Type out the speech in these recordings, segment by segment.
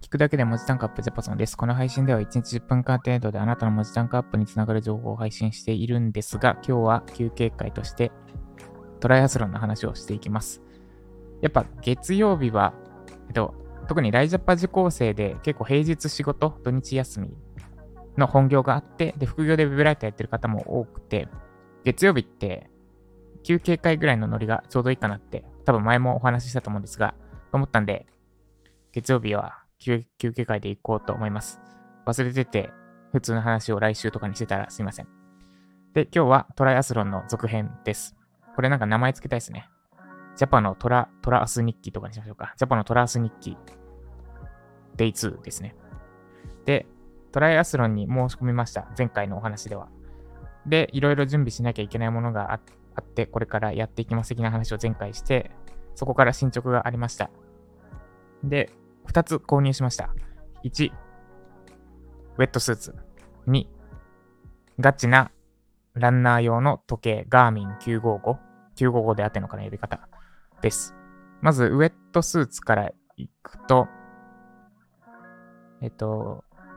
聞くだけで文字単価アップジャパソンです。この配信では1日10分間程度であなたの文字単価アップにつながる情報を配信しているんですが、今日は休憩会としてトライアスロンの話をしていきます。やっぱ月曜日は、特にライジャパ受講生で結構平日仕事、土日休みの本業があって、で副業でウェブライターやってる方も多くて、月曜日って休憩会ぐらいのノリがちょうどいいかなって多分前もお話ししたと思うんですが、と思ったんで月曜日は休憩会で行こうと思います。忘れてて普通の話を来週とかにしてたらすいません。で、今日はトライアスロンの続編です。これなんか名前つけたいですね。ジャパのトラアス日記とかにしましょうか。ジャパのトラアス日記 Day2 ですね。で、トライアスロンに申し込みました。前回のお話では。で、いろいろ準備しなきゃいけないものがあって、これからやっていきます的な話を前回して、そこから進捗がありました。で、2つ購入しました。1、ウェットスーツ。2、ガチなランナー用の時計、ガーミン955。955であってのかな、呼び方です。まず、ウェットスーツからいくと、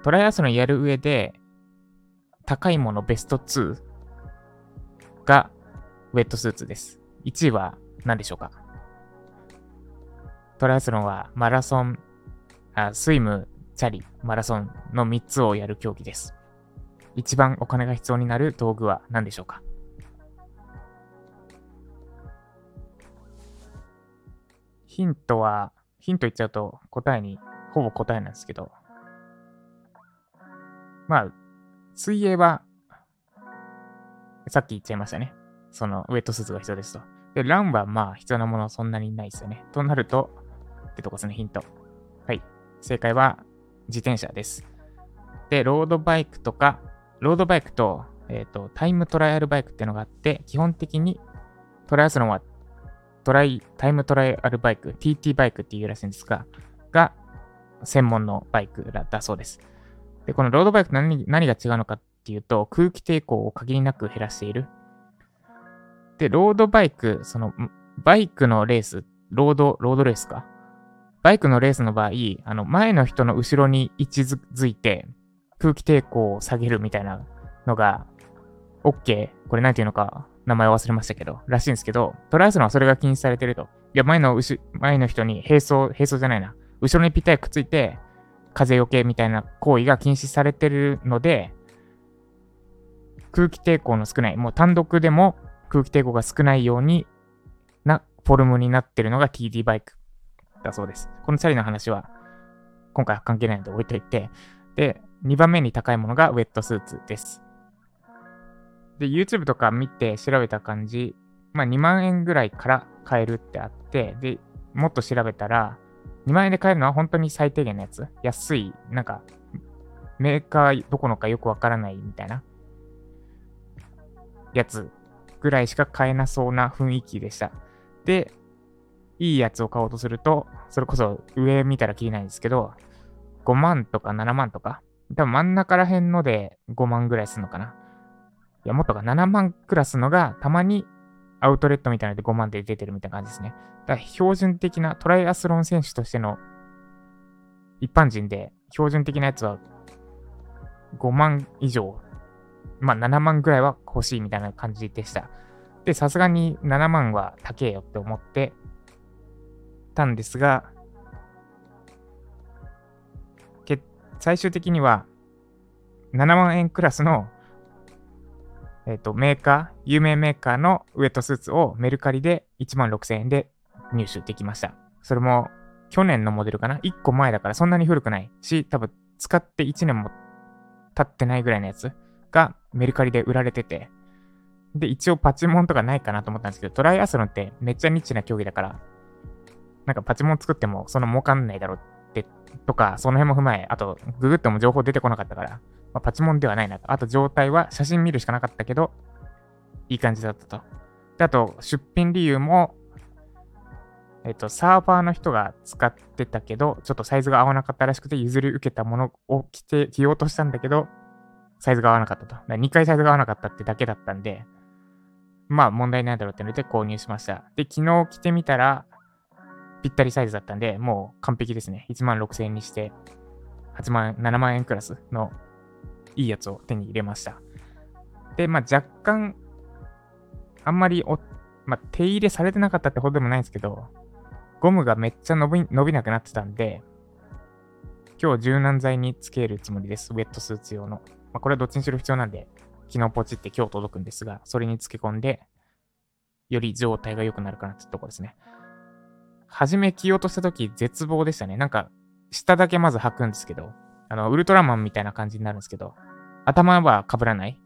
トライアスロンやる上で高いものベスト2がウェットスーツです。1位は何でしょうか？トライアスロンはマラソン、スイム、チャリ、マラソンの3つをやる競技です。一番お金が必要になる道具は何でしょうか？ヒント言っちゃうと答えにほぼ答えなんですけど、まあ、水泳は、さっき言っちゃいましたね。その、ウェットスーツが必要ですと。で、ランはまあ、必要なものそんなにないですよね。となると、ってとこですね、ヒント。はい。正解は、自転車です。で、ロードバイクと、タイムトライアルバイクっていうのがあって、基本的に、トライアスロンは、タイムトライアルバイク、TT バイクっていうらしいんですが、専門のバイクだそうです。で、このロードバイクと 何が違うのかっていうと、空気抵抗を限りなく減らしている。で、ロードバイク、そのバイクのレース、ロードレースか。バイクのレースの場合、前の人の後ろに位置づいて空気抵抗を下げるみたいなのが OK。これなんていうのか名前忘れましたけど、らしいんですけど、トライアスロンはそれが禁止されてると。いや、前の人に並走じゃないな。後ろにぴったりくっついて、風よけみたいな行為が禁止されてるので、空気抵抗の少ない、もう単独でも空気抵抗が少ないようになフォルムになってるのが TD バイクだそうです。このチャリの話は今回は関係ないので置いといて、で、2番目に高いものがウェットスーツです。で、YouTube とか見て調べた感じ、2万円ぐらいから買えるってあって、で、もっと調べたら、2万円で買えるのは本当に最低限のやつ。安い、なんか、メーカーどこのかよくわからないみたいなやつぐらいしか買えなそうな雰囲気でした。で、いいやつを買おうとすると、それこそ上見たらきりないんですけど、5万とか7万とか、多分真ん中ら辺ので5万ぐらいするのかな。いや、もっとか7万クラスのがたまにアウトレットみたいなので5万で出てるみたいな感じですね。だから標準的なトライアスロン選手としての一般人で標準的なやつは5万以上、7万ぐらいは欲しいみたいな感じでした。で、さすがに7万は高えよって思ってたんですが、最終的には7万円クラスのメーカー、有名メーカーのウェットスーツをメルカリで16,000円で入手できました。それも去年のモデルかな ?1 個前だからそんなに古くないし、多分使って1年も経ってないぐらいのやつがメルカリで売られてて、で、一応パチモンとかないかなと思ったんですけど、トライアスロンってめっちゃニッチな競技だから、なんかパチモン作ってもその儲かんないだろうって、とか、その辺も踏まえ、あとググっても情報出てこなかったから、パチモンではないなと。あと状態は写真見るしかなかったけど、いい感じだったと。で、あと出品理由も、サーバーの人が使ってたけど、ちょっとサイズが合わなかったらしくて譲り受けたものを着ようとしたんだけど、サイズが合わなかったと。だから2回サイズが合わなかったってだけだったんで、まあ問題ないだろうってので購入しました。で、昨日着てみたら、ぴったりサイズだったんで、もう完璧ですね。16,000円にして、7万円クラスのいいやつを手に入れました。で、まあ若干、あんまり手入れされてなかったってほどでもないんですけど、ゴムがめっちゃ伸びなくなってたんで、今日柔軟剤につけるつもりです。ウェットスーツ用の。これはどっちにしろ必要なんで、昨日ポチって今日届くんですが、それにつけ込んで、より状態が良くなるかなってとこですね。初め着ようとしたとき絶望でしたね。なんか、下だけまず履くんですけど、ウルトラマンみたいな感じになるんですけど、頭は被らない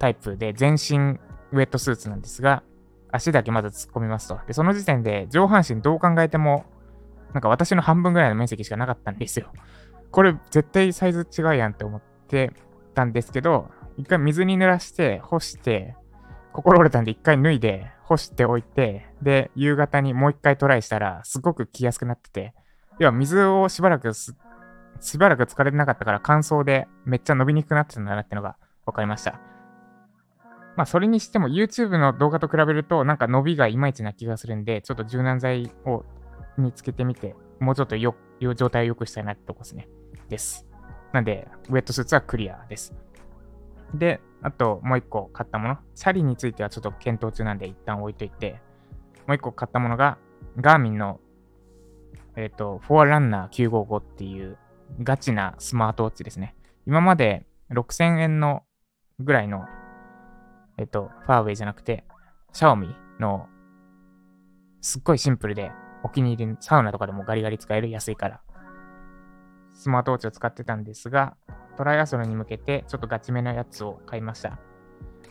タイプで、全身ウェットスーツなんですが、足だけまず突っ込みますと。で、その時点で上半身どう考えても、なんか私の半分ぐらいの面積しかなかったんですよ。これ絶対サイズ違うやんって思ってたんですけど、一回水に濡らして干して、心折れたんで一回脱いで干しておいて、で、夕方にもう一回トライしたらすごく着やすくなってて、要は水をしばらく使われてなかったから乾燥でめっちゃ伸びにくくなってたんだなってのが分かりました。まあそれにしても YouTube の動画と比べるとなんか伸びがいまいちな気がするんで、ちょっと柔軟剤を見つけてみて、もうちょっと状態を良くしたいなってとこですね。なんで、ウェットスーツはクリアです。で、あともう一個買ったもの。チャリについてはちょっと検討中なんで一旦置いといて、もう一個買ったものが、ガーミンの、フォアランナー955っていうガチなスマートウォッチですね。今まで6000円のぐらいの、ファーウェイじゃなくて、シャオミの、すっごいシンプルで、お気に入りのサウナとかでもガリガリ使える安いから、スマートウォッチを使ってたんですが、トライアスロンに向けてちょっとガチめのやつを買いました。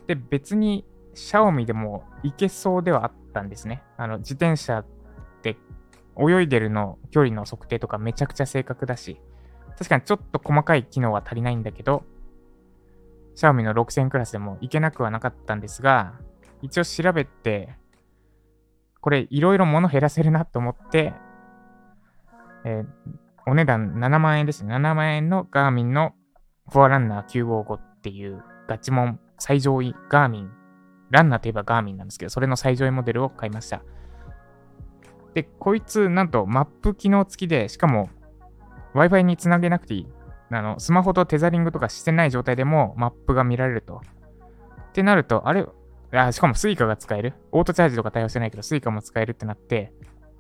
で、別にシャオミでもいけそうではあったんですね。自転車って泳いでるの距離の測定とかめちゃくちゃ正確だし、確かにちょっと細かい機能は足りないんだけど、シャオミの6000クラスでもいけなくはなかったんですが、一応調べて、これいろいろ物減らせるなと思って、お値段7万円ですね。7万円のガーミンのフォアランナー955っていうガチモン最上位ガーミン。ランナーといえばガーミンなんですけど、それの最上位モデルを買いました。で、こいつなんとマップ機能付きで、しかも Wi-Fi につなげなくていい。スマホとテザリングとかしてない状態でもマップが見られると。ってなると、しかもスイカが使える。オートチャージとか対応してないけど、スイカも使えるってなって、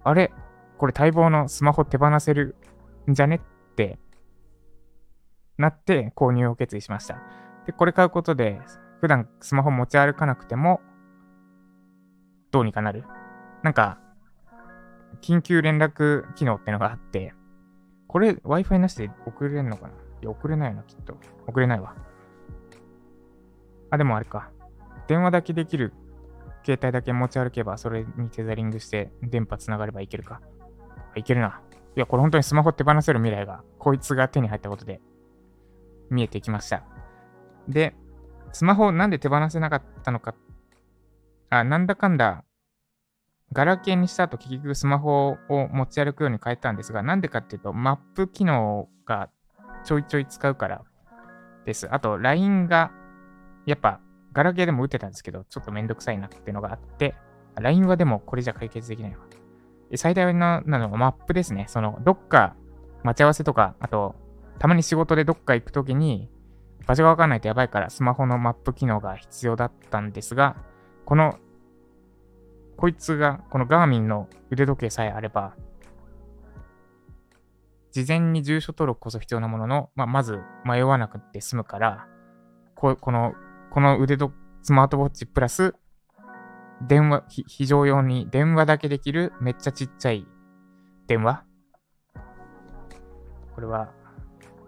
これ待望のスマホ手放せるんじゃねってなって購入を決意しました。で、これ買うことで普段スマホ持ち歩かなくてもどうにかなる。なんか緊急連絡機能ってのがあって、これ Wi-Fi なしで送れるのかな？いや、送れないな、きっと。送れないわ。でもあれか。電話だけできる携帯だけ持ち歩けば、それにテザリングして電波つながればいけるか。いけるな。いや、これ本当にスマホ手放せる未来が、こいつが手に入ったことで見えてきました。で、スマホなんで手放せなかったのか。なんだかんだ、ガラケーにした後、結局スマホを持ち歩くように変えたんですが、なんでかっていうと、マップ機能がちょいちょい使うからです。あと、LINE が、やっぱ、ガラケーでも打てたんですけど、ちょっとめんどくさいなってのがあって、LINE はでもこれじゃ解決できないわ。最大なのはマップですね。どっか待ち合わせとか、あと、たまに仕事でどっか行くときに、場所がわかんないとやばいから、スマホのマップ機能が必要だったんですが、このガーミンの腕時計さえあれば、事前に住所登録こそ必要なものの、まず迷わなくて済むから、このスマートウォッチプラス、非常用に電話だけできるめっちゃちっちゃい電話。これは、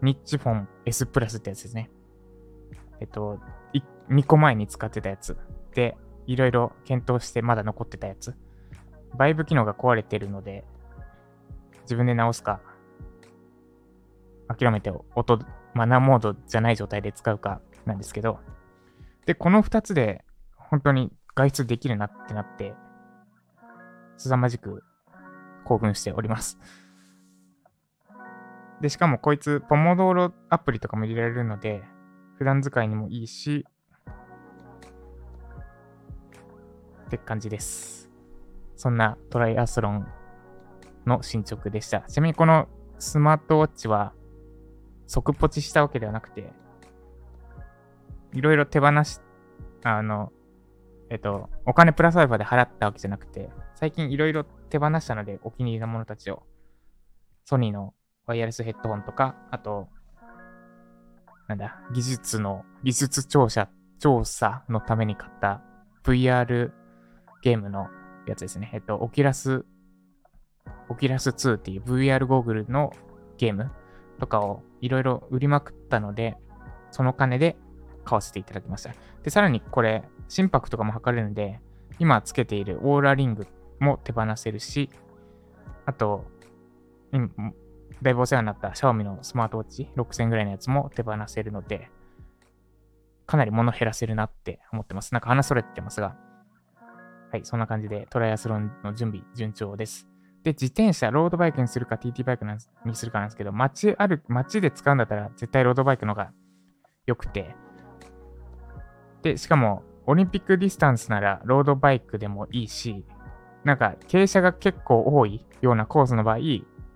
ニッチフォン S プラスってやつですね。2個前に使ってたやつ。で、いろいろ検討してまだ残ってたやつ。バイブ機能が壊れてるので、自分で直すか、諦めてマナーモードじゃない状態で使うかなんですけど。で、この2つで、本当に、外出できるなってなって、凄まじく興奮しております。で、しかもこいつ、ポモドーロアプリとかも入れられるので、普段使いにもいいし、って感じです。そんなトライアスロンの進捗でした。ちなみにこのスマートウォッチは即ポチしたわけではなくて、いろいろ手放し、お金プラスアルファで払ったわけじゃなくて、最近いろいろ手放したので、お気に入りのものたちを、ソニーのワイヤレスヘッドホンとか、あと、技術調査のために買った VR ゲームのやつですね。Oculus 2っていう VR ゴーグルのゲームとかをいろいろ売りまくったので、その金で買わせていただきました。で、さらにこれ、心拍とかも測れるので、今つけているオーラリングも手放せるし、あと、だいぶお世話になった Xiaomi のスマートウォッチ6000ぐらいのやつも手放せるので、かなり物減らせるなって思ってます。なんか話それてますが、はい、そんな感じでトライアスロンの準備順調です。で、自転車、ロードバイクにするか TT バイクにするかなんですけど、街で使うんだったら絶対ロードバイクの方が良くて、で、しかもオリンピックディスタンスならロードバイクでもいいし、なんか傾斜が結構多いようなコースの場合、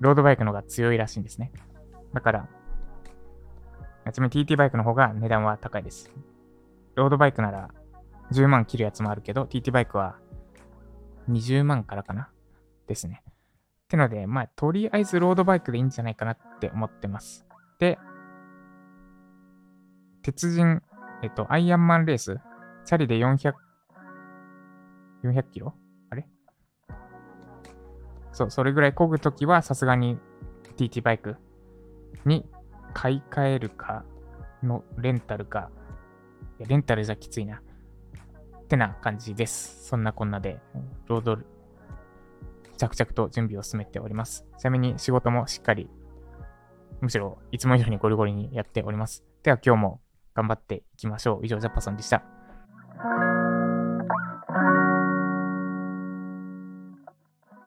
ロードバイクの方が強いらしいんですね。だから、ちなみに TT バイクの方が値段は高いです。ロードバイクなら10万切るやつもあるけど、TT バイクは20万からかなですね。ってので、まあ、とりあえずロードバイクでいいんじゃないかなって思ってます。で、鉄人、アイアンマンレース、チャリで400キロそう、それぐらい漕ぐときはさすがに TT バイクに買い替えるかのレンタルか、レンタルじゃきついなってな感じです。そんなこんなでロード着々と準備を進めております。ちなみに仕事もしっかり、むしろいつも以上にゴリゴリにやっております。では今日も頑張っていきましょう。以上、ジャッパソンでした。